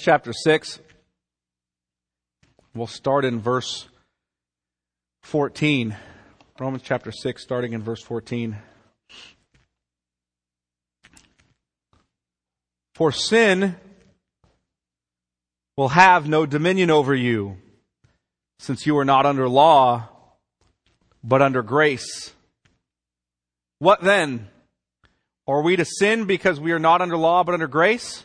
Chapter 6, we'll start in verse 14. Romans chapter 6, starting in verse 14. For sin will have no dominion over you, since you are not under law, but under grace. What then? Are we to sin because we are not under law, but under grace?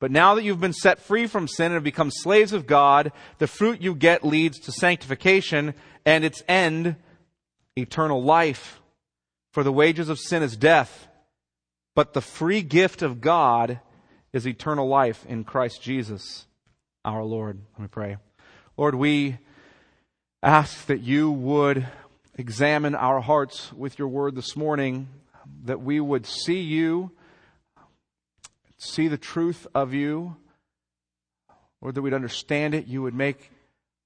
But now that you've been set free from sin and have become slaves of God, the fruit you get leads to sanctification, and its end, eternal life. For the wages of sin is death, but the free gift of God is eternal life in Christ Jesus, our Lord. Let me pray. Lord, we ask that you would examine our hearts with your word this morning, that we would see you, see the truth of you, or that we'd understand it. You would make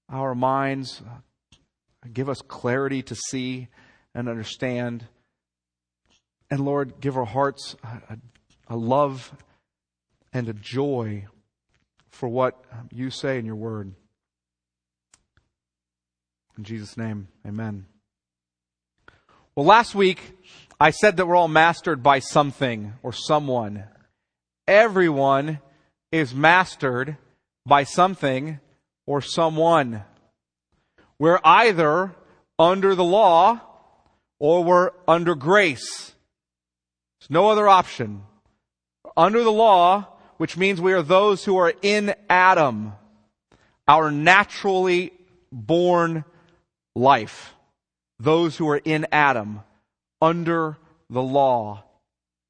our minds, give us clarity to see and understand. And Lord, give our hearts a love and a joy for what you say in your word. In Jesus' name, amen. Well, last week, I said that we're all mastered by something or someone. Everyone is mastered by something or someone. We're either under the law or we're under grace. There's no other option. Under the law, which means we are those who are in Adam, our naturally born life. Those who are in Adam, under the law,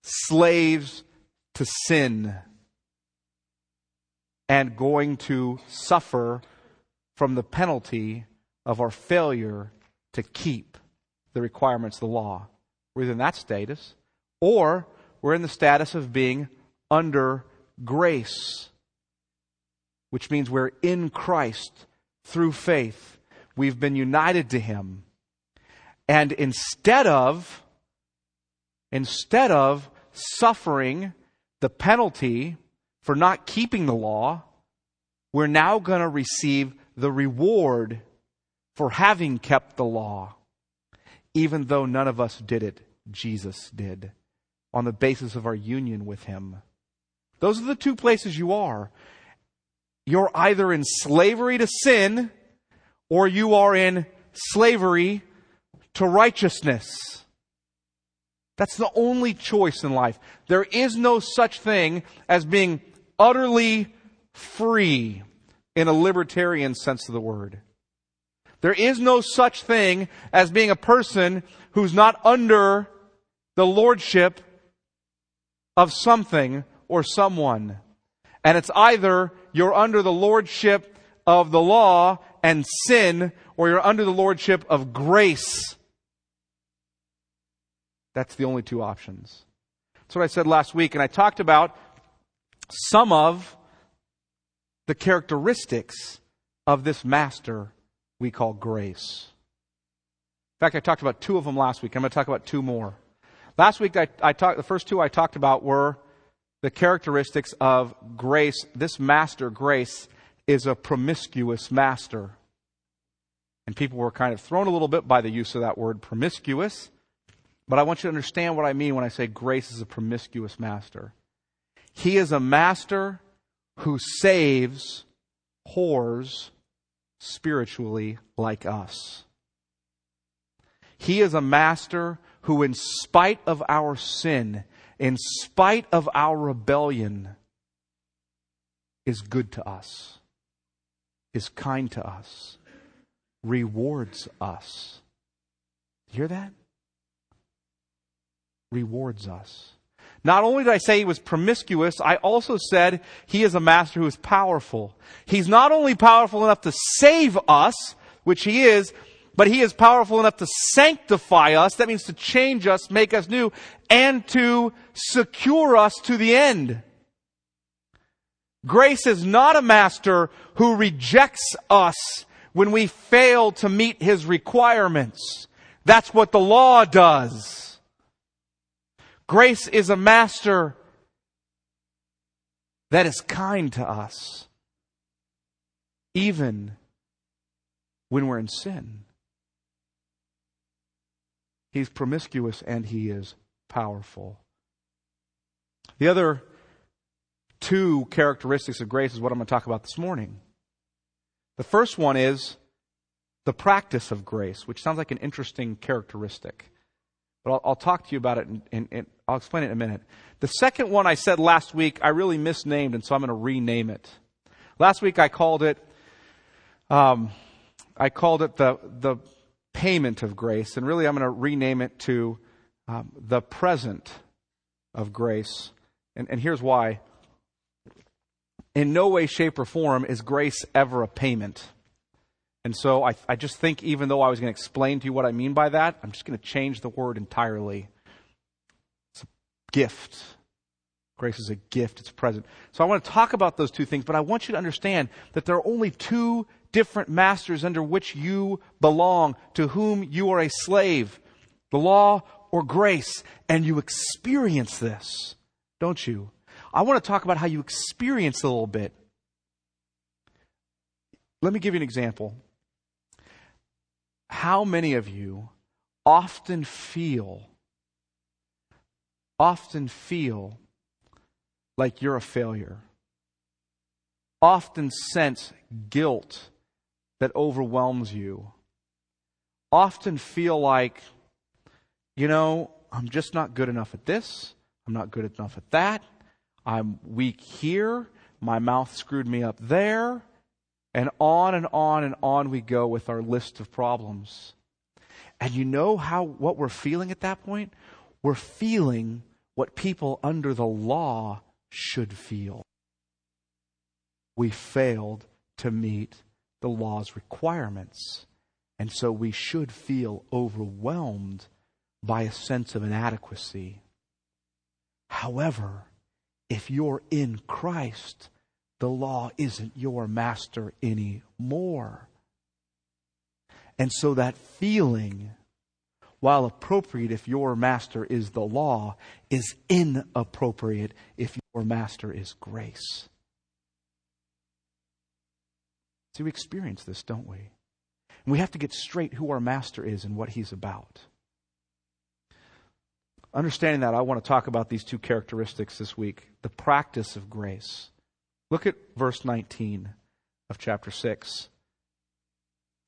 slaves to sin, and going to suffer from the penalty of our failure to keep the requirements of the law. We're either in that status, or we're in the status of being under grace, which means we're in Christ through faith. We've been united to him. And instead of suffering the penalty for not keeping the law, we're now going to receive the reward for having kept the law, even though none of us did it. Jesus did, on the basis of our union with him. Those are the two places you are. You're either in slavery to sin, or you are in slavery to righteousness. That's the only choice in life. There is no such thing as being utterly free in a libertarian sense of the word. There is no such thing as being a person who's not under the lordship of something or someone. And it's either you're under the lordship of the law and sin, or you're under the lordship of grace. That's the only two options. That's what I said last week, and I talked about some of the characteristics of this master we call grace. In fact, I talked about two of them last week. I'm going to talk about two more. Last week, the first two I talked about were the characteristics of grace. This master, grace, is a promiscuous master. And people were kind of thrown a little bit by the use of that word, promiscuous. But I want you to understand what I mean when I say grace is a promiscuous master. He is a master who saves whores spiritually like us. He is a master who, in spite of our sin, in spite of our rebellion, is good to us, is kind to us, rewards us. You hear that? Rewards us. Not only did I say he was promiscuous, I also said he is a master who is powerful. He's not only powerful enough to save us, which he is, but he is powerful enough to sanctify us. That means to change us, make us new, and to secure us to the end. Grace is not a master who rejects us when we fail to meet his requirements. That's what the law does. Grace is a master that is kind to us, even when we're in sin. He's promiscuous and he is powerful. The other two characteristics of grace is what I'm going to talk about this morning. The first one is the practice of grace, which sounds like an interesting characteristic. But I'll talk to you about it and I'll explain it in a minute. The second one I said last week, I really misnamed, and so I'm going to rename it. Last week I called it the payment of grace, and really I'm going to rename it to the present of grace. And here's why. In no way, shape, or form is grace ever a payment. And so I just think, even though I was going to explain to you what I mean by that, I'm just going to change the word entirely. It's a gift. Grace is a gift. It's present. So I want to talk about those two things, but I want you to understand that there are only two different masters under which you belong, to whom you are a slave, the law or grace. And you experience this, don't you? I want to talk about how you experience a little bit. Let me give you an example. How many of you often feel like you're a failure? Often sense guilt that overwhelms you. Often feel like, I'm just not good enough at this. I'm not good enough at that. I'm weak here. My mouth screwed me up there. And on and on and on we go with our list of problems. And you know what we're feeling at that point? We're feeling what people under the law should feel. We failed to meet the law's requirements. And so we should feel overwhelmed by a sense of inadequacy. However, if you're in Christ, the law isn't your master anymore. And so that feeling, while appropriate if your master is the law, is inappropriate if your master is grace. See, we experience this, don't we? And we have to get straight who our master is and what he's about. Understanding that, I want to talk about these two characteristics this week. The practice of grace. Look at verse 19 of chapter 6.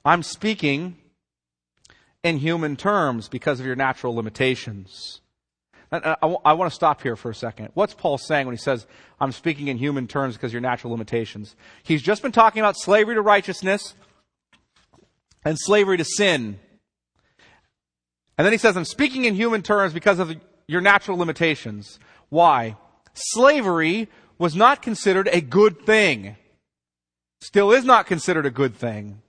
I'm speaking in human terms because of your natural limitations. I want to stop here for a second. What's Paul saying when he says, I'm speaking in human terms because of your natural limitations? He's just been talking about slavery to righteousness and slavery to sin. And then he says, I'm speaking in human terms because of your natural limitations. Why? Slavery was not considered a good thing. Still is not considered a good thing.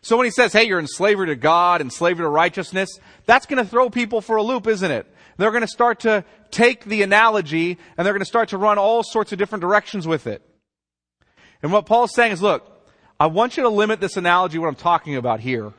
So when he says, hey, you're in slavery to God and slavery to righteousness, that's going to throw people for a loop, isn't it? They're going to start to take the analogy and they're going to start to run all sorts of different directions with it. And what Paul's saying is, look, I want you to limit this analogy, what I'm talking about here.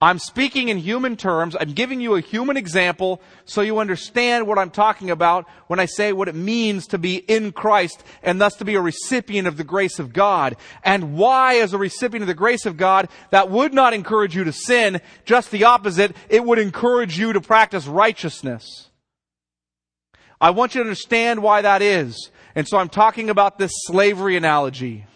I'm speaking in human terms. I'm giving you a human example so you understand what I'm talking about when I say what it means to be in Christ and thus to be a recipient of the grace of God. And why, as a recipient of the grace of God, that would not encourage you to sin. Just the opposite. It would encourage you to practice righteousness. I want you to understand why that is. And so I'm talking about this slavery analogy.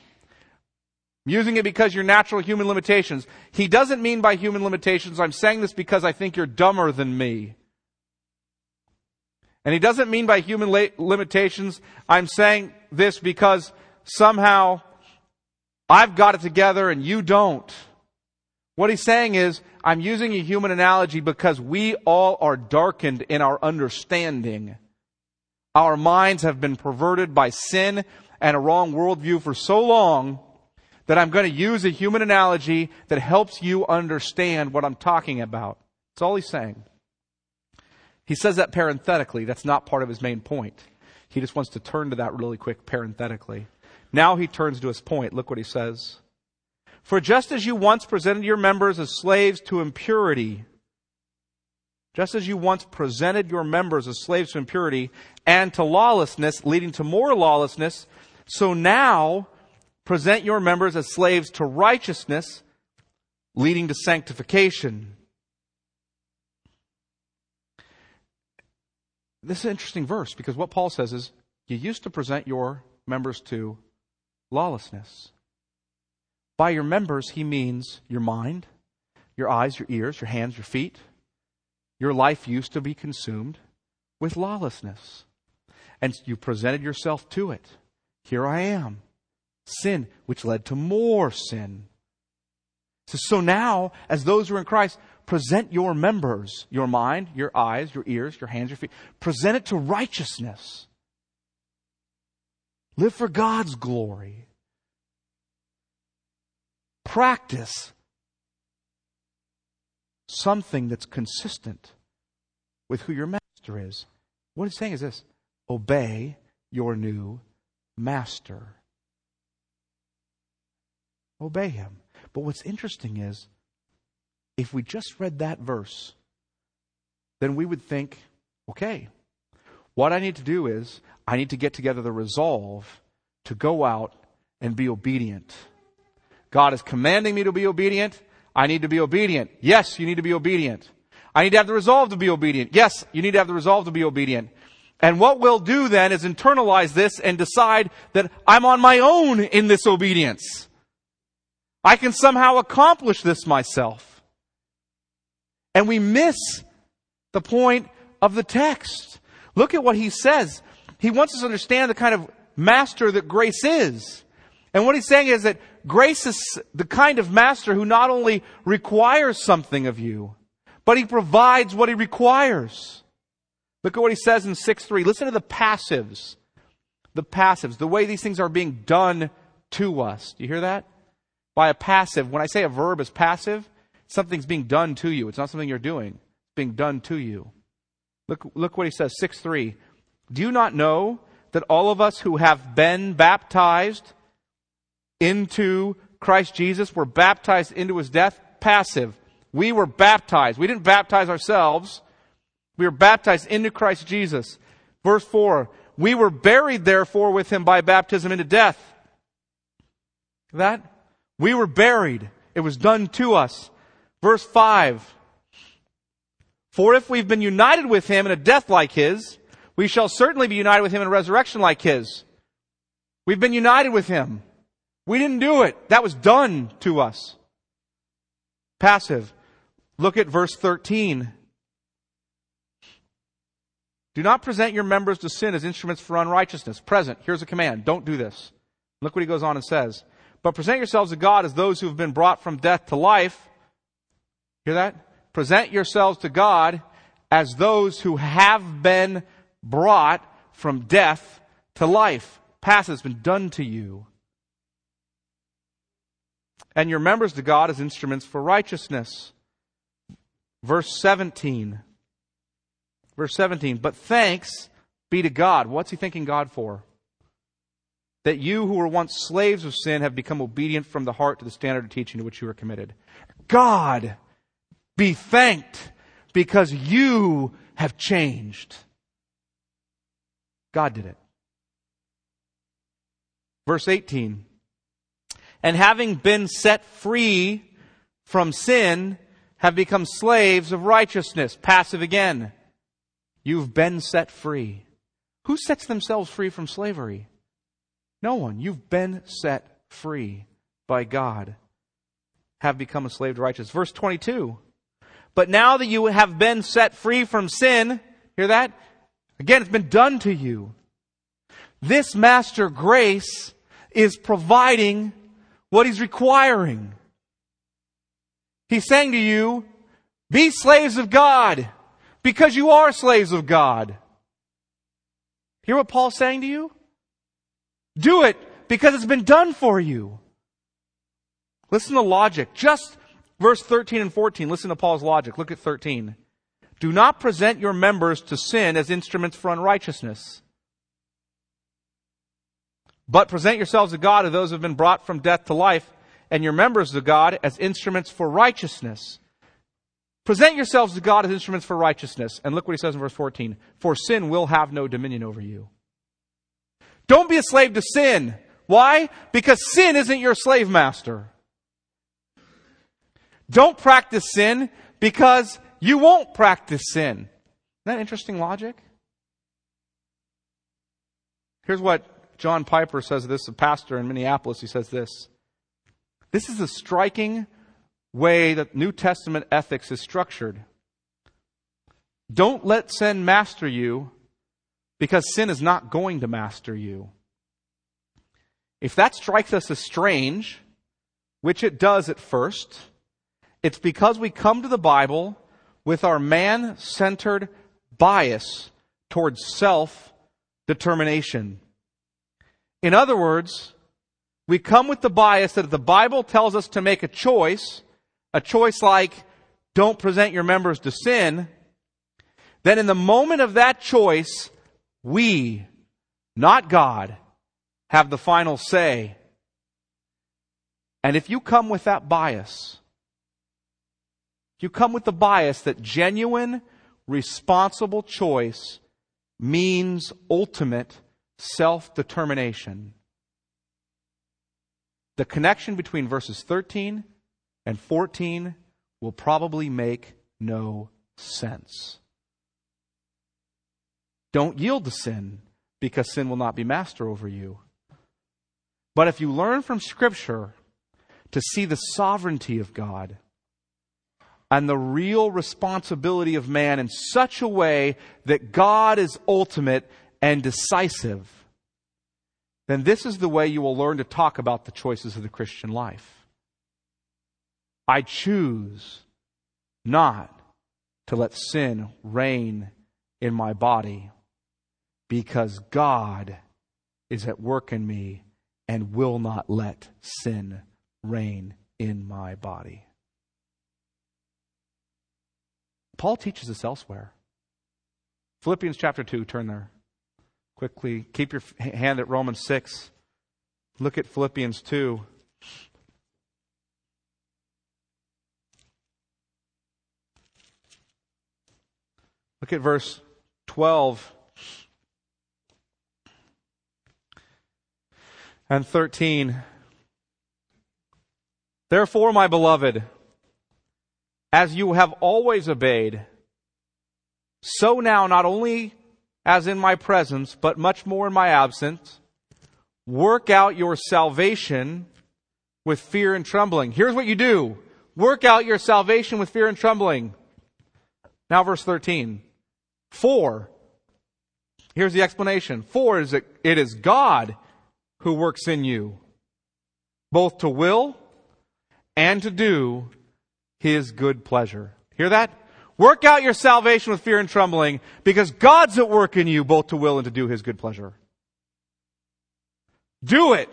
I'm using it because your natural human limitations. He doesn't mean by human limitations, I'm saying this because I think you're dumber than me. And he doesn't mean by human limitations, I'm saying this because somehow I've got it together and you don't. What he's saying is, I'm using a human analogy because we all are darkened in our understanding. Our minds have been perverted by sin and a wrong worldview for so long that I'm going to use a human analogy that helps you understand what I'm talking about. That's all he's saying. He says that parenthetically. That's not part of his main point. He just wants to turn to that really quick parenthetically. Now he turns to his point. Look what he says. For just as you once presented your members as slaves to impurity, and to lawlessness, leading to more lawlessness, so now present your members as slaves to righteousness, leading to sanctification. This is an interesting verse because what Paul says is, you used to present your members to lawlessness. By your members, he means your mind, your eyes, your ears, your hands, your feet. Your life used to be consumed with lawlessness. And you presented yourself to it. Here I am. Sin, which led to more sin. So now, as those who are in Christ, present your members, your mind, your eyes, your ears, your hands, your feet. Present it to righteousness. Live for God's glory. Practice something that's consistent with who your master is. What it's saying is this: obey your new master. Obey him. But what's interesting is, if we just read that verse, then we would think, okay, what I need to do is I need to get together the resolve to go out and be obedient. God is commanding me to be obedient. I need to be obedient. Yes, you need to be obedient. I need to have the resolve to be obedient. Yes, you need to have the resolve to be obedient. And what we'll do then is internalize this and decide that I'm on my own in this obedience. I can somehow accomplish this myself. And we miss the point of the text. Look at what he says. He wants us to understand the kind of master that grace is. And what he's saying is that grace is the kind of master who not only requires something of you, but he provides what he requires. Look at what he says in 6:3. Listen to the passives. The passives. The way these things are being done to us. Do you hear that? By a passive. When I say a verb is passive, something's being done to you. It's not something you're doing. It's being done to you. Look what he says, 6:3. Do you not know that all of us who have been baptized into Christ Jesus were baptized into his death? Passive. We were baptized. We didn't baptize ourselves. We were baptized into Christ Jesus. Verse 4. We were buried therefore with him by baptism into death. That? We were buried. It was done to us. Verse 5. For if we've been united with him in a death like his, we shall certainly be united with him in a resurrection like his. We've been united with him. We didn't do it. That was done to us. Passive. Look at verse 13. Do not present your members to sin as instruments for unrighteousness. Present. Here's a command. Don't do this. Look what he goes on and says. But present yourselves to God as those who have been brought from death to life. Hear that? Present yourselves to God as those who have been brought from death to life. Passive has been done to you. And your members to God as instruments for righteousness. Verse 17. But thanks be to God. What's he thanking God for? That you who were once slaves of sin have become obedient from the heart to the standard of teaching to which you were committed. God be thanked because you have changed. God did it. Verse 18. And having been set free from sin, have become slaves of righteousness. Passive again. You've been set free. Who sets themselves free from slavery? No one. You've been set free by God. Have become a slave to righteousness. Verse 22. But now that you have been set free from sin, hear that? Again, it's been done to you. This master grace is providing what he's requiring. He's saying to you, be slaves of God because you are slaves of God. Hear what Paul's saying to you? Do it because it's been done for you. Listen to logic. Just verse 13 and 14. Listen to Paul's logic. Look at 13. Do not present your members to sin as instruments for unrighteousness, but present yourselves to God as those who have been brought from death to life, and your members to God as instruments for righteousness. Present yourselves to God as instruments for righteousness. And look what he says in verse 14. For sin will have no dominion over you. Don't be a slave to sin. Why? Because sin isn't your slave master. Don't practice sin because you won't practice sin. Isn't that interesting logic? Here's what John Piper says this, a pastor in Minneapolis. He says this. This is a striking way that New Testament ethics is structured. Don't let sin master you, because sin is not going to master you. If that strikes us as strange, which it does at first, it's because we come to the Bible with our man-centered bias towards self-determination. In other words, we come with the bias that if the Bible tells us to make a choice like don't present your members to sin, then in the moment of that choice, we, not God, have the final say. And if you come with that bias, you come with the bias that genuine, responsible choice means ultimate self-determination. The connection between verses 13 and 14 will probably make no sense. Don't yield to sin because sin will not be master over you. But if you learn from Scripture to see the sovereignty of God and the real responsibility of man in such a way that God is ultimate and decisive, then this is the way you will learn to talk about the choices of the Christian life. I choose not to let sin reign in my body because God is at work in me and will not let sin reign in my body. Paul teaches us elsewhere. Philippians chapter 2, turn there. Quickly, keep your hand at Romans 6. Look at Philippians 2. Look at verse 12 and 13. Therefore, my beloved, as you have always obeyed, so now not only as in my presence, but much more in my absence, work out your salvation with fear and trembling. Here's what you do. Work out your salvation with fear and trembling. Now verse 13. For, here's the explanation. For it is God who works in you, both to will and to do his good pleasure. Hear that? Work out your salvation with fear and trembling, because God's at work in you both to will and to do his good pleasure. Do it,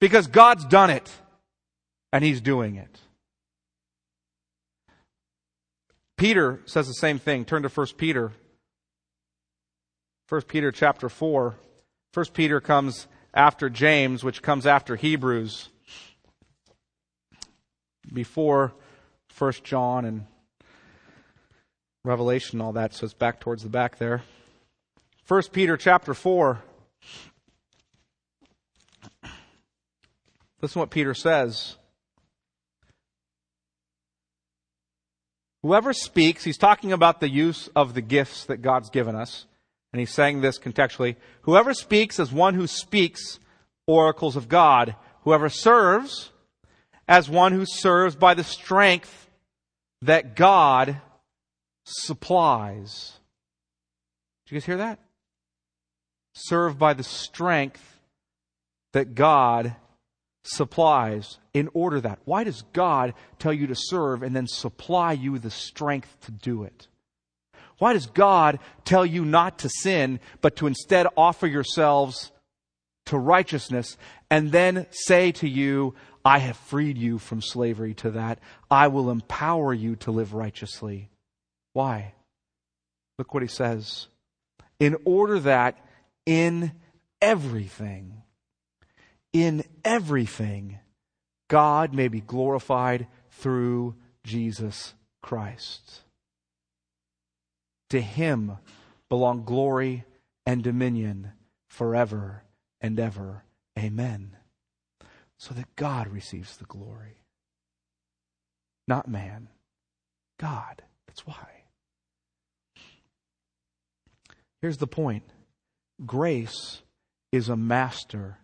because God's done it, and he's doing it. Peter says the same thing. Turn to 1 Peter. 1 Peter chapter 4. 1 Peter comes after James, which comes after Hebrews, before 1 John and Revelation, all that, so it's back towards the back there. 1 Peter chapter 4. Listen to what Peter says. Whoever speaks, he's talking about the use of the gifts that God's given us. And he's saying this contextually. Whoever speaks as one who speaks oracles of God. Whoever serves as one who serves by the strength that God supplies. Did you guys hear that? Serve by the strength that God supplies in order that. Why does God tell you to serve and then supply you the strength to do it? Why does God tell you not to sin, but to instead offer yourselves to righteousness and then say to you, I have freed you from slavery to that. I will empower you to live righteously. Why? Look what he says. In order that in everything, God may be glorified through Jesus Christ. To him belong glory and dominion forever and ever. Amen. So that God receives the glory. Not man. God. That's why. Here's the point. Grace is a master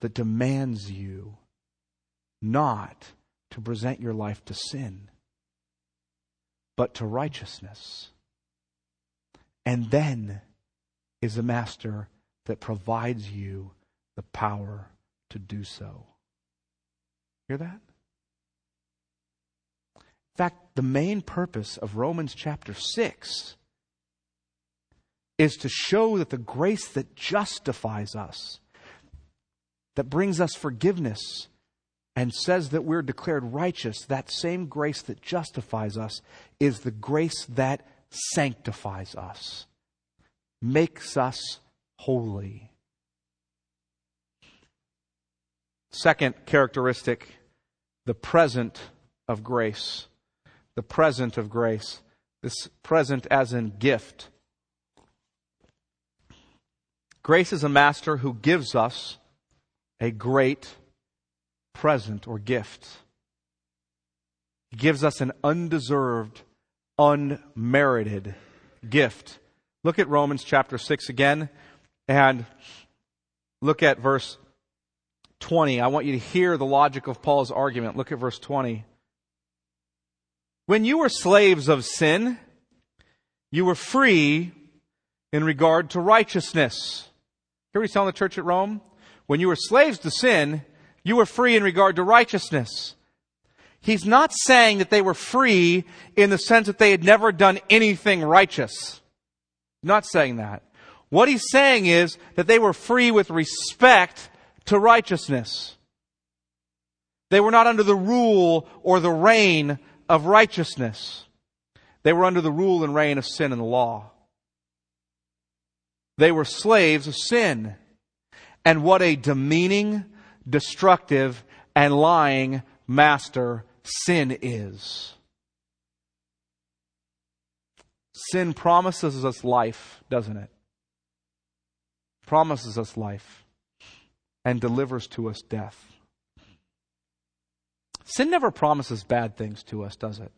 that demands you not to present your life to sin, but to righteousness. And then is a master that provides you the power to do so. Hear that? In fact, the main purpose of Romans chapter 6 is to show that the grace that justifies us, that brings us forgiveness, and says that we're declared righteous, that same grace that justifies us is the grace that sanctifies us, makes us holy. Second characteristic, the present of grace. The present of grace. This present as in gift. Grace is a master who gives us a great present or gift. He gives us an undeserved, unmerited gift. Look at Romans chapter 6 again and look at verse 20. I want you to hear the logic of Paul's argument. Look at verse 20. When you were slaves of sin, you were free in regard to righteousness. Here he's telling the church at Rome, when you were slaves to sin, you were free in regard to righteousness. He's not saying that they were free in the sense that they had never done anything righteous. Not saying that. What he's saying is that they were free with respect to righteousness. They were not under the rule or the reign of righteousness. They were under the rule and reign of sin and the law. They were slaves of sin. And what a demeaning, destructive, and lying master sin is. Sin promises us life, doesn't it? Promises us life and delivers to us death. Sin never promises bad things to us, does it?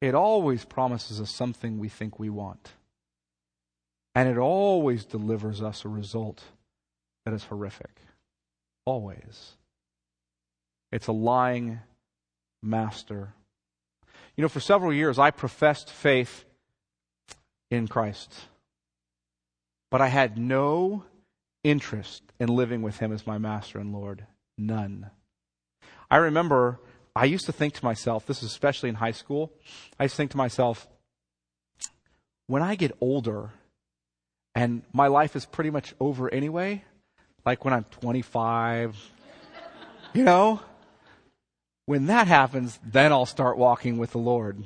It always promises us something we think we want. And it always delivers us a result that is horrific. Always. It's a lying master. You know, for several years, I professed faith in Christ. But I had no interest in living with him as my master and Lord. None. I remember, I used to think to myself, this is especially in high school, I used to think to myself, when I get older, and my life is pretty much over anyway, like when I'm 25, you know, when that happens, then I'll start walking with the Lord.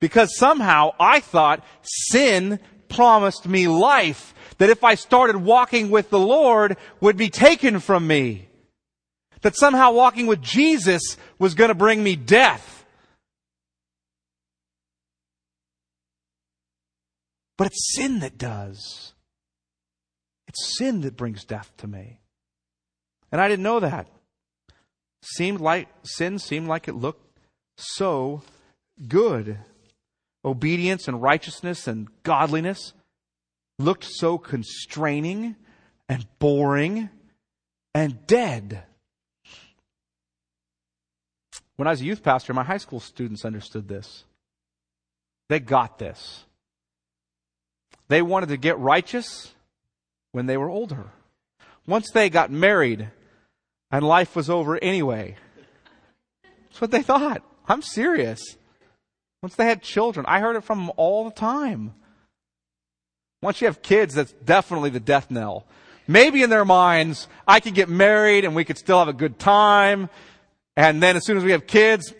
Because somehow I thought sin promised me life, that if I started walking with the Lord would be taken from me. That somehow walking with Jesus was going to bring me death. But it's sin that does. It's sin that brings death to me. And I didn't know that. Sin seemed like it looked so good. obedience and righteousness and godliness looked so constraining and boring and dead. When I was a youth pastor, my high school students understood this. They got this. They wanted to get righteous when they were older. Once they got married and life was over anyway. That's what they thought. I'm serious. Once they had children, I heard it from them all the time. Once you have kids, that's definitely the death knell. Maybe in their minds, I could get married and we could still have a good time. And then as soon as we have kids,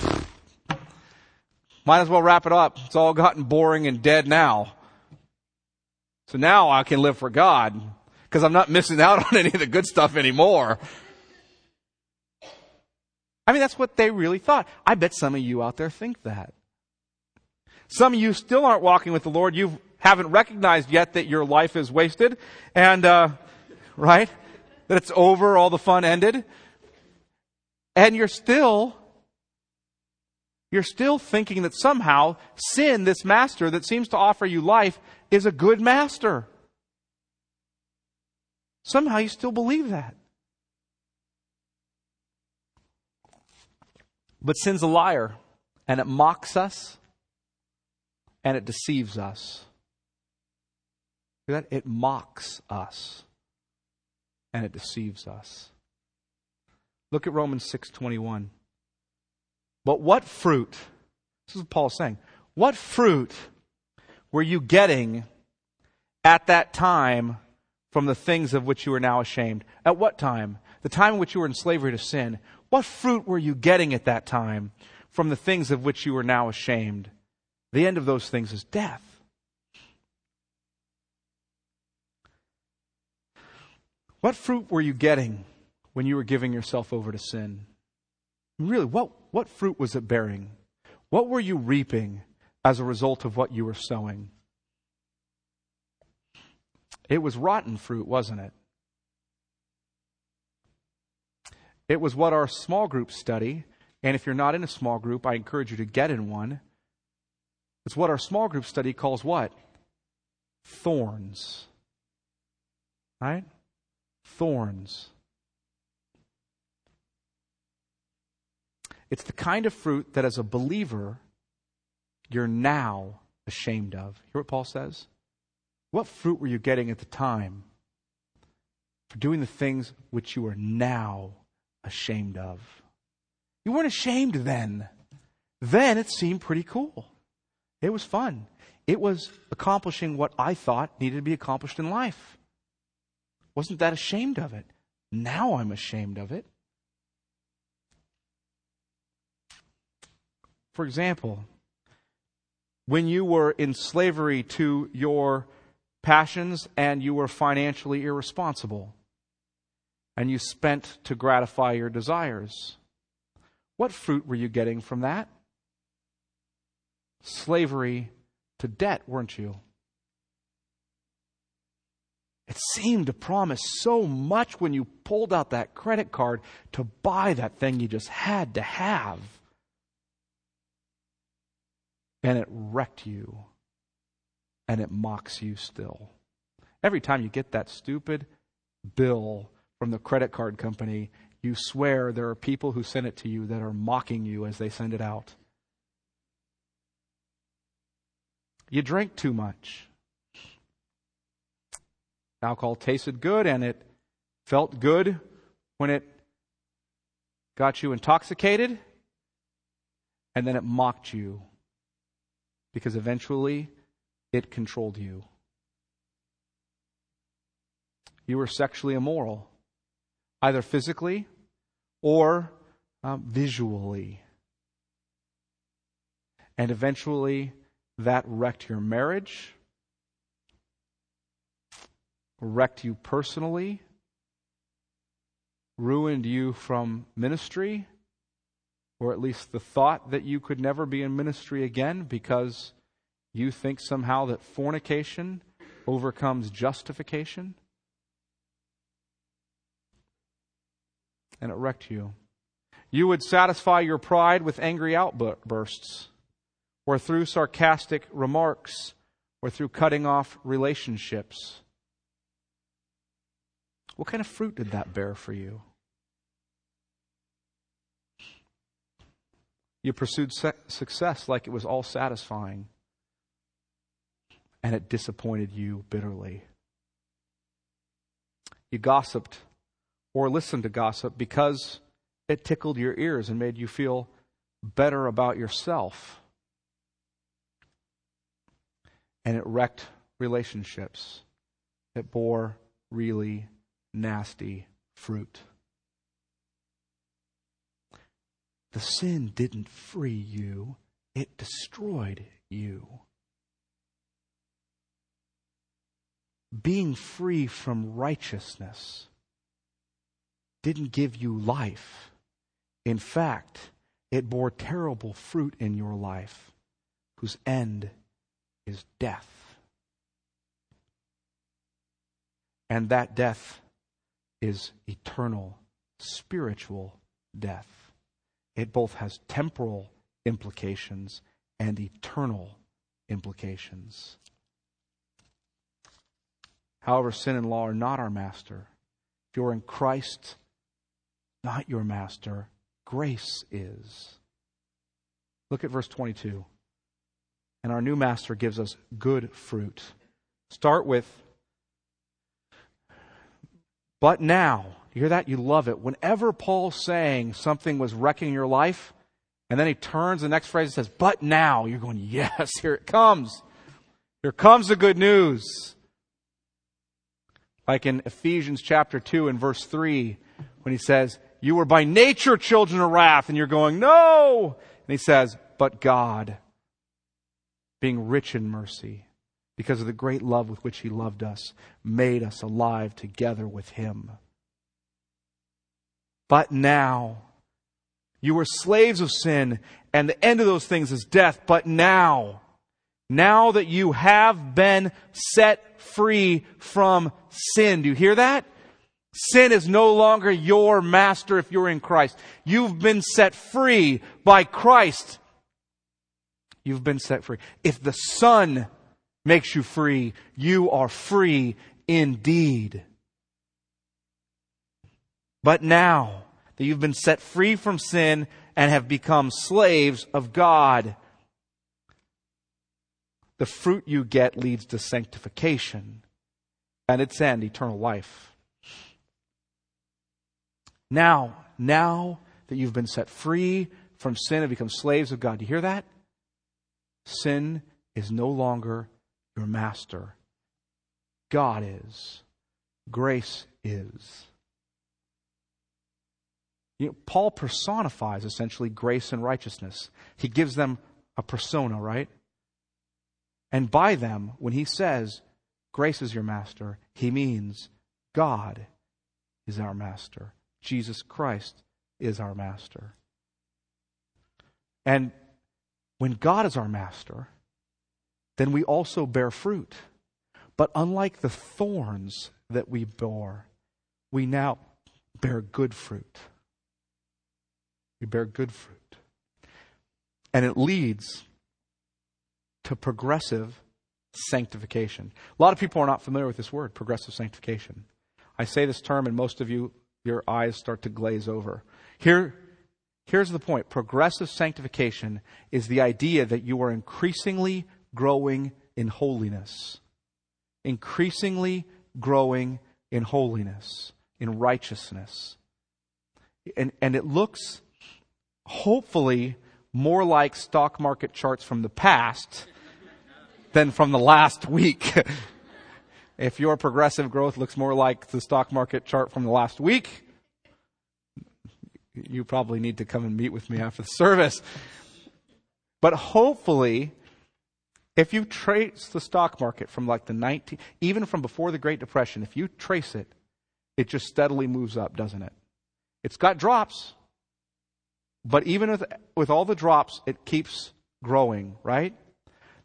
might as well wrap it up. It's all gotten boring and dead now. So now I can live for God because I'm not missing out on any of the good stuff anymore. I mean, that's what they really thought. I bet some of you out there think that. Some of you still aren't walking with the Lord. You haven't recognized yet that your life is wasted and, right? That it's over, all the fun ended. And you're still thinking that somehow sin, this master that seems to offer you life, is a good master. Somehow you still believe that. But sin's a liar, and it mocks us, and it deceives us. See that? It mocks us, and it deceives us. Look at Romans 6:21. But what fruit, this is what Paul is saying, what fruit were you getting at that time from the things of which you are now ashamed? At what time? The time in which you were in slavery to sin. What fruit were you getting at that time from the things of which you are now ashamed? The end of those things is death. What fruit were you getting when you were giving yourself over to sin? Really, what fruit was it bearing? What were you reaping as a result of what you were sowing? It was rotten fruit, wasn't it? It was what our small group study, and if you're not in a small group, I encourage you to get in one. It's what our small group study calls what? Thorns. Right? Thorns. It's the kind of fruit that as a believer, you're now ashamed of. Hear what Paul says? What fruit were you getting at the time for doing the things which you are now ashamed of? You weren't ashamed then. Then it seemed pretty cool. It was fun. It was accomplishing what I thought needed to be accomplished in life. Wasn't that ashamed of it? Now I'm ashamed of it. For example, when you were in slavery to your passions and you were financially irresponsible and you spent to gratify your desires, what fruit were you getting from that? Slavery to debt, weren't you? It seemed to promise so much when you pulled out that credit card to buy that thing you just had to have. And it wrecked you. And it mocks you still. Every time you get that stupid bill from the credit card company, you swear there are people who send it to you that are mocking you as they send it out. You drink too much. Alcohol tasted good and it felt good when it got you intoxicated. And then it mocked you. Because eventually, it controlled you. You were sexually immoral, either physically or visually. And eventually, that wrecked your marriage, wrecked you personally, ruined you from ministry. Or at least the thought that you could never be in ministry again because you think somehow that fornication overcomes justification. And it wrecked you. You would satisfy your pride with angry outbursts or through sarcastic remarks, or through cutting off relationships? What kind of fruit did that bear for you? You pursued success like it was all satisfying, and it disappointed you bitterly. You gossiped or listened to gossip because it tickled your ears and made you feel better about yourself. And it wrecked relationships. It bore really nasty fruit. The sin didn't free you. It destroyed you. Being free from righteousness didn't give you life. In fact, it bore terrible fruit in your life, whose end is death. And that death is eternal, spiritual death. It both has temporal implications and eternal implications. However, sin and law are not our master. If you're in Christ, not your master, grace is. Look at verse 22. And our new master gives us good fruit. Start with, but now. You hear that? You love it. Whenever Paul's saying something was wrecking your life, and then he turns the next phrase and says, but now. You're going, yes, here it comes. Here comes the good news. Like in Ephesians chapter 2 and verse 3, when he says, you were by nature children of wrath, and you're going, no. And he says, but God, being rich in mercy, because of the great love with which he loved us, made us alive together with him. But now, you were slaves of sin, and the end of those things is death. But now, now that you have been set free from sin. Do you hear that? Sin is no longer your master if you're in Christ. You've been set free by Christ. You've been set free. If the Son makes you free, you are free indeed. But now that you've been set free from sin and have become slaves of God, the fruit you get leads to sanctification and its end, eternal life. Now that you've been set free from sin and become slaves of God, do you hear that? Sin is no longer your master. God is. Grace is. You know, Paul personifies essentially grace and righteousness. He gives them a persona, right? And by them, when he says, grace is your master, he means God is our master. Jesus Christ is our master. And when God is our master, then we also bear fruit. But unlike the thorns that we bore, we now bear good fruit. We bear good fruit. And it leads to progressive sanctification. A lot of people are not familiar with this word, progressive sanctification. I say this term and most of you, your eyes start to glaze over. Here's the point. Progressive sanctification is the idea that you are increasingly growing in holiness. Increasingly growing in holiness, in righteousness. And it looks, hopefully, more like stock market charts from the past than from the last week. If your progressive growth looks more like the stock market chart from the last week, you probably need to come and meet with me after the service. But hopefully, if you trace the stock market from like even from before the Great Depression, if you trace it, it just steadily moves up, doesn't it? It's got drops, but even with all the drops, it keeps growing, right?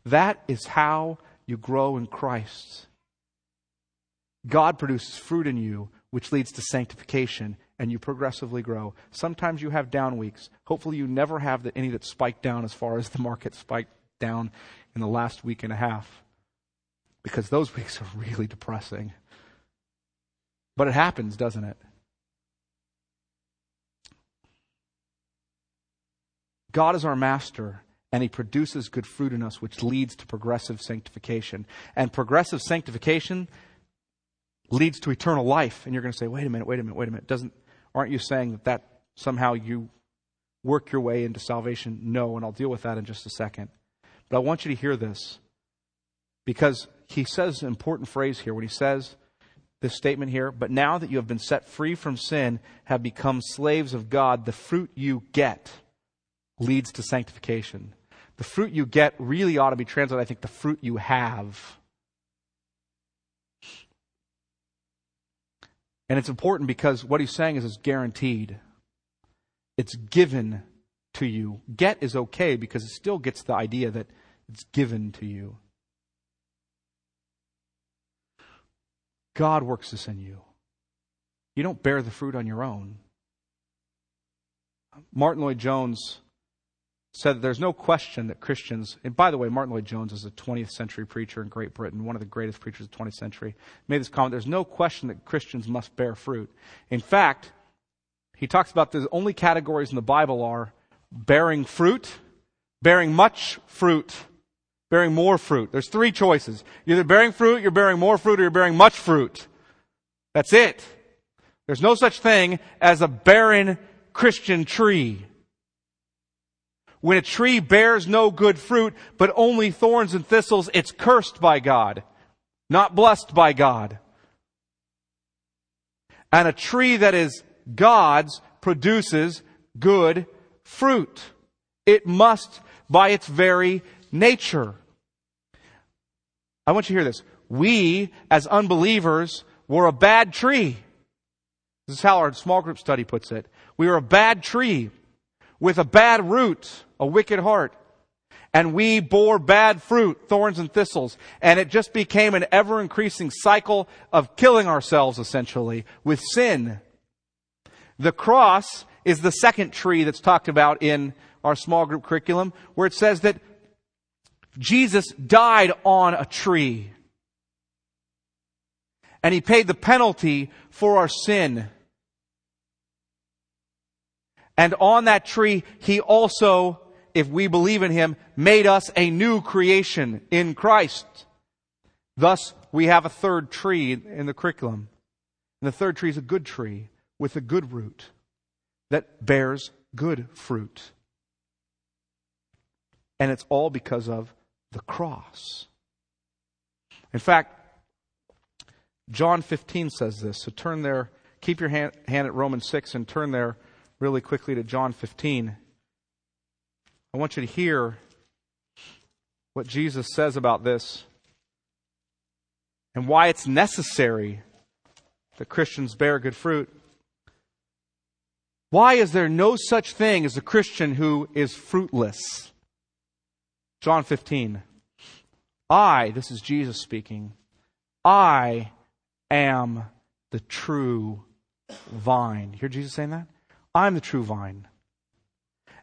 That is how you grow in Christ. God produces fruit in you, which leads to sanctification, and you progressively grow. Sometimes you have down weeks. Hopefully you never have any that spike down as far as the market spiked down in the last week and a half, because those weeks are really depressing. But it happens, doesn't it? God is our master, and he produces good fruit in us, which leads to progressive sanctification. And progressive sanctification leads to eternal life. And you're going to say, wait a minute. Aren't you saying that somehow you work your way into salvation? No, and I'll deal with that in just a second. But I want you to hear this, because he says an important phrase here when he says this statement here, but now that you have been set free from sin, have become slaves of God, the fruit you get leads to sanctification. The fruit you get really ought to be translated, I think, the fruit you have. And it's important because what he's saying is it's guaranteed. It's given to you. Get is okay because it still gets the idea that it's given to you. God works this in you. You don't bear the fruit on your own. Martin Lloyd-Jones said that there's no question that Christians, and by the way, Martin Lloyd-Jones is a 20th century preacher in Great Britain, one of the greatest preachers of the 20th century, made this comment, there's no question that Christians must bear fruit. In fact, he talks about the only categories in the Bible are bearing fruit, bearing much fruit, bearing more fruit. There's three choices. You're either bearing fruit, you're bearing more fruit, or you're bearing much fruit. That's it. There's no such thing as a barren Christian tree. When a tree bears no good fruit, but only thorns and thistles, it's cursed by God, not blessed by God. And a tree that is God's produces good fruit. It must, by its very nature. I want you to hear this. We, as unbelievers, were a bad tree. This is how our small group study puts it. We were a bad tree with a bad root, a wicked heart. And we bore bad fruit, thorns and thistles. And it just became an ever-increasing cycle of killing ourselves, essentially, with sin. The cross is the second tree that's talked about in our small group curriculum, where it says that Jesus died on a tree. And he paid the penalty for our sin. And on that tree, he also, if we believe in him, made us a new creation in Christ. Thus, we have a third tree in the curriculum. And the third tree is a good tree with a good root that bears good fruit. And it's all because of the cross. In fact, John 15 says this. So turn there, keep your hand at Romans 6 and turn there really quickly to John 15. I want you to hear what Jesus says about this and why it's necessary that Christians bear good fruit. Why is there no such thing as a Christian who is fruitless? John 15. This is Jesus speaking, I am the true vine. You hear Jesus saying that? I'm the true vine.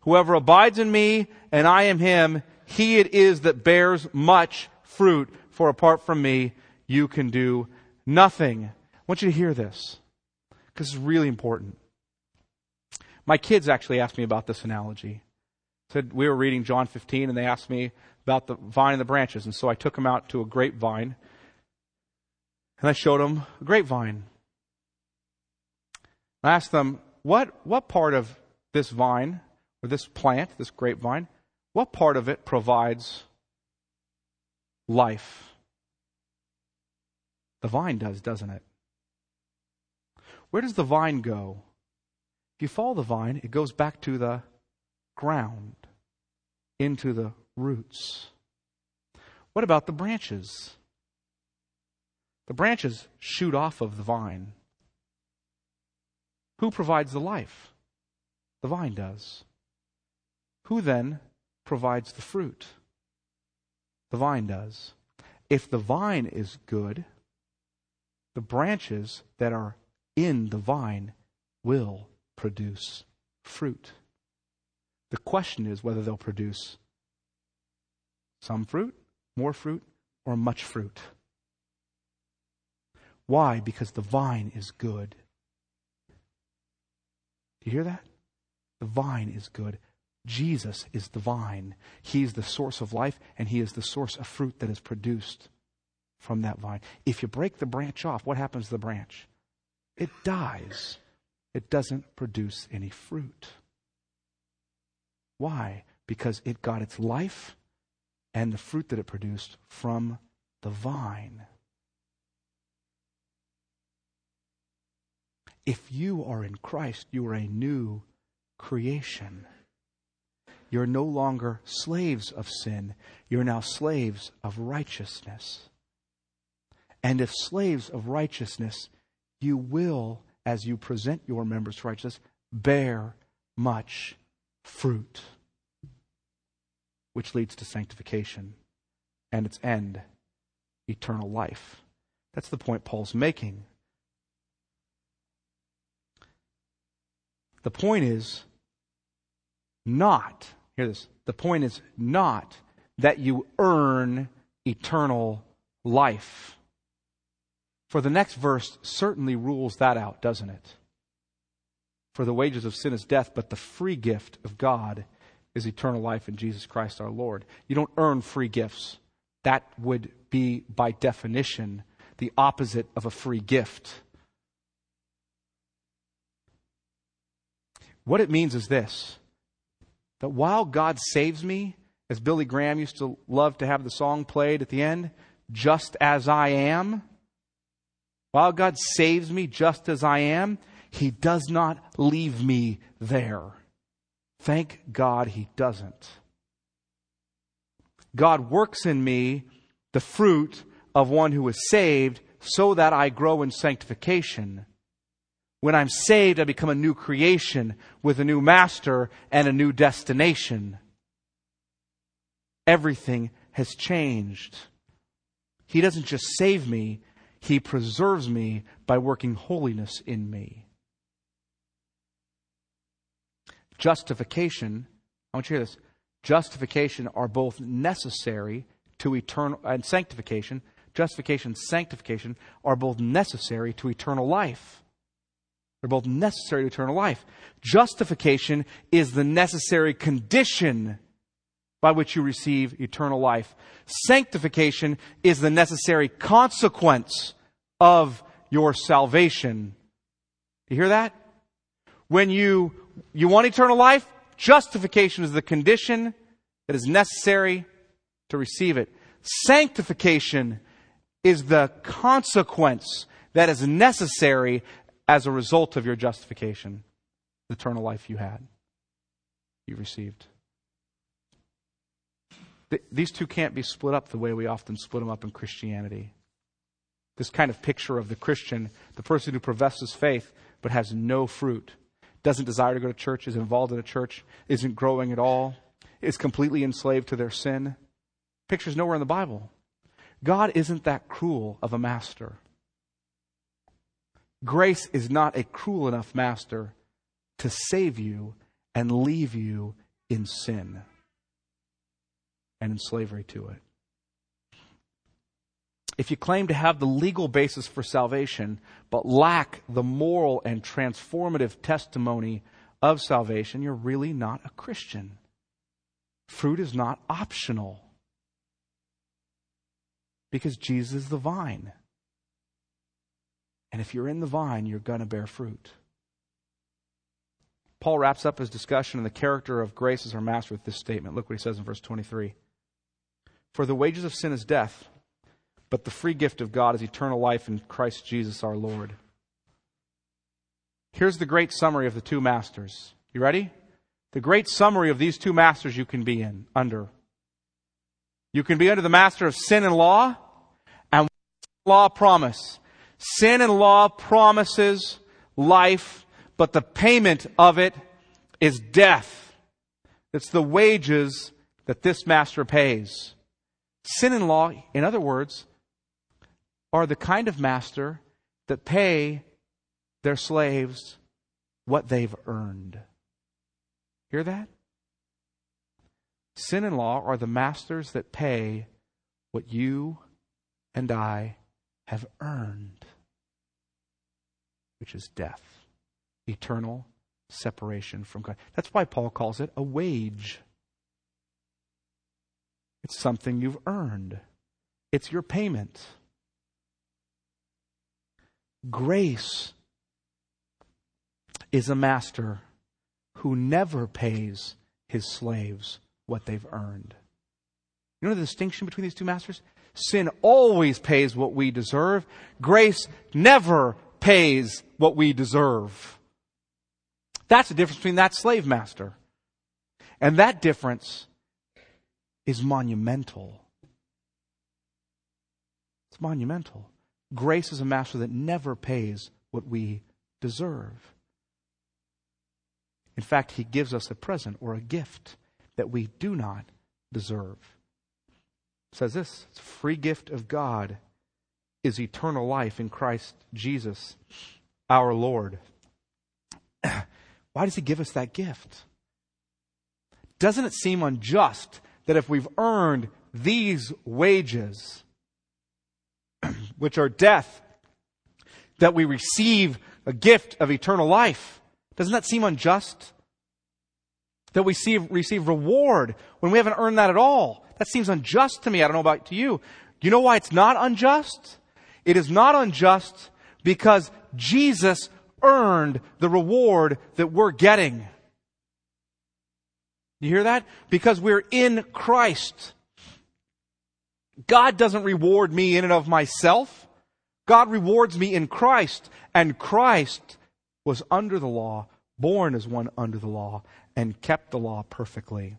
Whoever abides in me and I am him, he it is that bears much fruit. For apart from me, you can do nothing. I want you to hear this, because it's really important. My kids actually asked me about this analogy. Said we were reading John 15 and they asked me about the vine and the branches. And so I took them out to a grapevine and I showed them a grapevine. I asked them, what part of this vine or this plant, this grapevine, what part of it provides life? The vine does, doesn't it? Where does the vine go? If you follow the vine, it goes back to the ground, into the roots. What about the branches? The branches shoot off of the vine. Who provides the life? The vine does. Who then provides the fruit? The vine does. If the vine is good, the branches that are in the vine will produce fruit. The question is whether they'll produce some fruit, more fruit, or much fruit. Why? Because the vine is good. Do you hear that? The vine is good. Jesus is the vine. He is the source of life, and he is the source of fruit that is produced from that vine. If you break the branch off, what happens to the branch? It dies. It doesn't produce any fruit. Why? Because it got its life and the fruit that it produced from the vine. If you are in Christ, you are a new creation. You're no longer slaves of sin. You're now slaves of righteousness. And if slaves of righteousness, you will, as you present your members to righteousness, bear much fruit, which leads to sanctification and its end, eternal life. That's the point Paul's making. The point is not, hear this, the point is not that you earn eternal life. For the next verse certainly rules that out, doesn't it? For the wages of sin is death, but the free gift of God is eternal life in Jesus Christ our Lord. You don't earn free gifts. That would be, by definition, the opposite of a free gift. What it means is this, that while God saves me, as Billy Graham used to love to have the song played at the end, just as I am, while God saves me just as I am, he does not leave me there. Thank God he doesn't. God works in me the fruit of one who is saved so that I grow in sanctification. When I'm saved, I become a new creation with a new master and a new destination. Everything has changed. He doesn't just save me, he preserves me by working holiness in me. Justification, I want you to hear this, justification are both necessary to eternal, and sanctification, justification and sanctification are both necessary to eternal life. They're both necessary to eternal life. Justification is the necessary condition by which you receive eternal life. Sanctification is the necessary consequence of your salvation. Do you hear that? When you want eternal life, justification is the condition that is necessary to receive it. Sanctification is the consequence that is necessary as a result of your justification, the eternal life you had, you received. These two can't be split up the way we often split them up in Christianity. This kind of picture of the Christian, the person who professes faith but has no fruit, doesn't desire to go to church, is involved in a church, isn't growing at all, is completely enslaved to their sin. Picture's nowhere in the Bible. God isn't that cruel of a master. Grace is not a cruel enough master to save you and leave you in sin and in slavery to it. If you claim to have the legal basis for salvation but lack the moral and transformative testimony of salvation, you're really not a Christian. Fruit is not optional because Jesus is the vine. And if you're in the vine, you're going to bear fruit. Paul wraps up his discussion on the character of grace as our master with this statement. Look what he says in verse 23. For the wages of sin is death, but the free gift of God is eternal life in Christ Jesus our Lord. Here's the great summary of the two masters. You ready? The great summary of these two masters you can be in under. You can be under the master of sin and law. And what does law promise? Sin and law promises life, but the payment of it is death. It's the wages that this master pays. Sin and law, in other words, are the kind of master that pay their slaves what they've earned. Hear that? Sin and law are the masters that pay what you and I have earned, which is death, eternal separation from God. That's why Paul calls it a wage. It's something you've earned. It's your payment. Grace is a master who never pays his slaves what they've earned. You know the distinction between these two masters? Sin always pays what we deserve. Grace never pays what we deserve. That's the difference between that slave master. And that difference is monumental. It's monumental. Grace is a master that never pays what we deserve. In fact, he gives us a present or a gift that we do not deserve. It says this, it's a free gift of God is eternal life in Christ Jesus, our Lord. Why does he give us that gift? Doesn't it seem unjust that if we've earned these wages, which are death, that we receive a gift of eternal life? Doesn't that seem unjust? That we receive reward when we haven't earned that at all. That seems unjust to me. I don't know about to you. Do you know why it's not unjust? It is not unjust because Jesus earned the reward that we're getting. You hear that? Because we're in Christ. God doesn't reward me in and of myself. God rewards me in Christ. And Christ was under the law, born as one under the law, and kept the law perfectly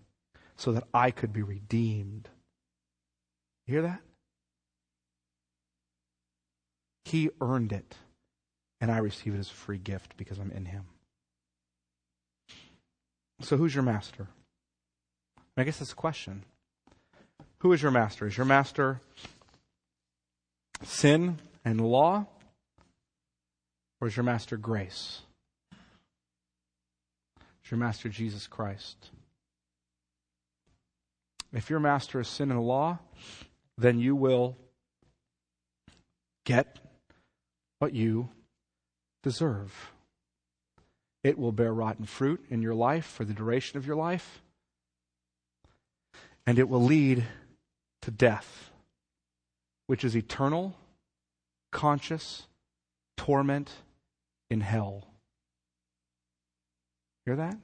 so that I could be redeemed. You hear that? He earned it, and I receive it as a free gift because I'm in him. So who's your master? I guess that's the question. Who is your master? Is your master sin and law, or is your master grace? It's your master, Jesus Christ. If your master is sin and law, then you will get what you deserve. It will bear rotten fruit in your life for the duration of your life, and it will lead to death, which is eternal, conscious torment in hell. Hear that?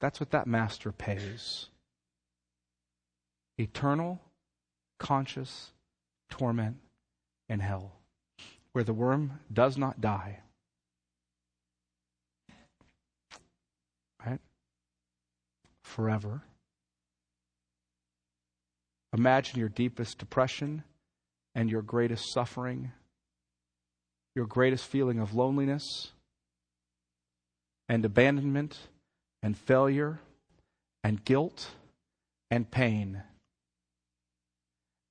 That's what that master pays. Eternal, conscious torment in hell, where the worm does not die. Right? Forever. Imagine your deepest depression and your greatest suffering, your greatest feeling of loneliness and abandonment and failure and guilt and pain,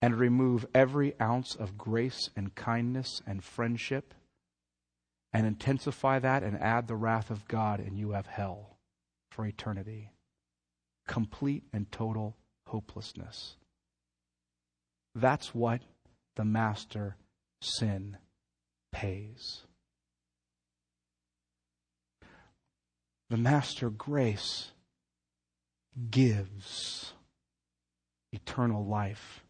and remove every ounce of grace and kindness and friendship, and intensify that and add the wrath of God, and you have hell for eternity. Complete and total hopelessness. That's what the master sin pays. The master grace gives eternal life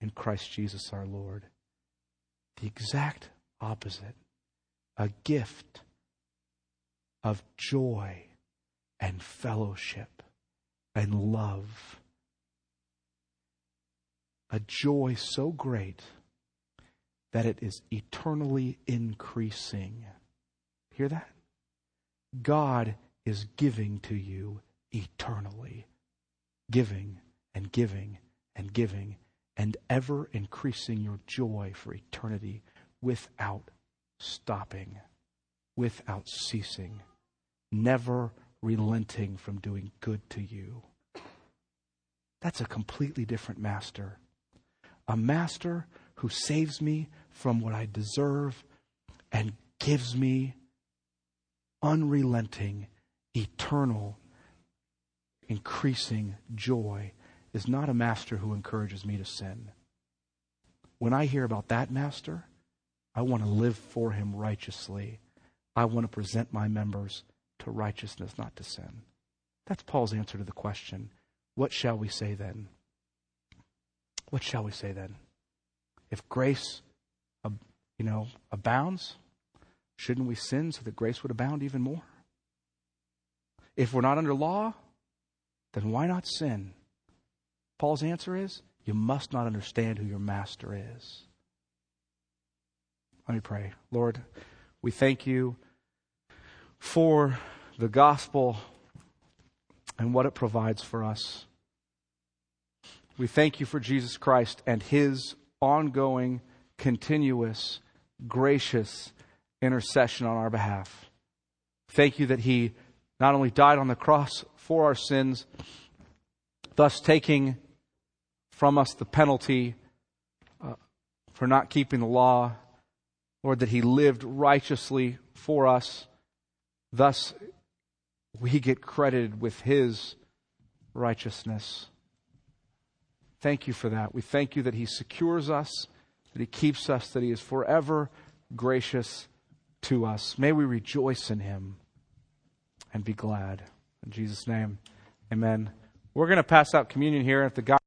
in Christ Jesus our Lord. The exact opposite. A gift of joy and fellowship and love. A joy so great that it is eternally increasing. Hear that? God is giving to you eternally. Giving and giving and giving and ever increasing your joy for eternity without stopping, without ceasing, never relenting from doing good to you. That's a completely different master. A master who saves me from what I deserve and gives me unrelenting, eternal, increasing joy is not a master who encourages me to sin. When I hear about that master, I want to live for him righteously. I want to present my members to righteousness, not to sin. That's Paul's answer to the question, what shall we say then? What shall we say then? If grace, abounds, shouldn't we sin so that grace would abound even more? If we're not under law, then why not sin? Paul's answer is, you must not understand who your master is. Let me pray. Lord, we thank you for the gospel and what it provides for us. We thank you for Jesus Christ and his ongoing, continuous, gracious intercession on our behalf. Thank you that he not only died on the cross for our sins, thus taking from us the penalty for not keeping the law, Lord, that he lived righteously for us. Thus, we get credited with his righteousness. Thank you for that. We thank you that he secures us, that he keeps us, that he is forever gracious to us. May we rejoice in him and be glad. In Jesus' name, amen. We're going to pass out communion here. If the God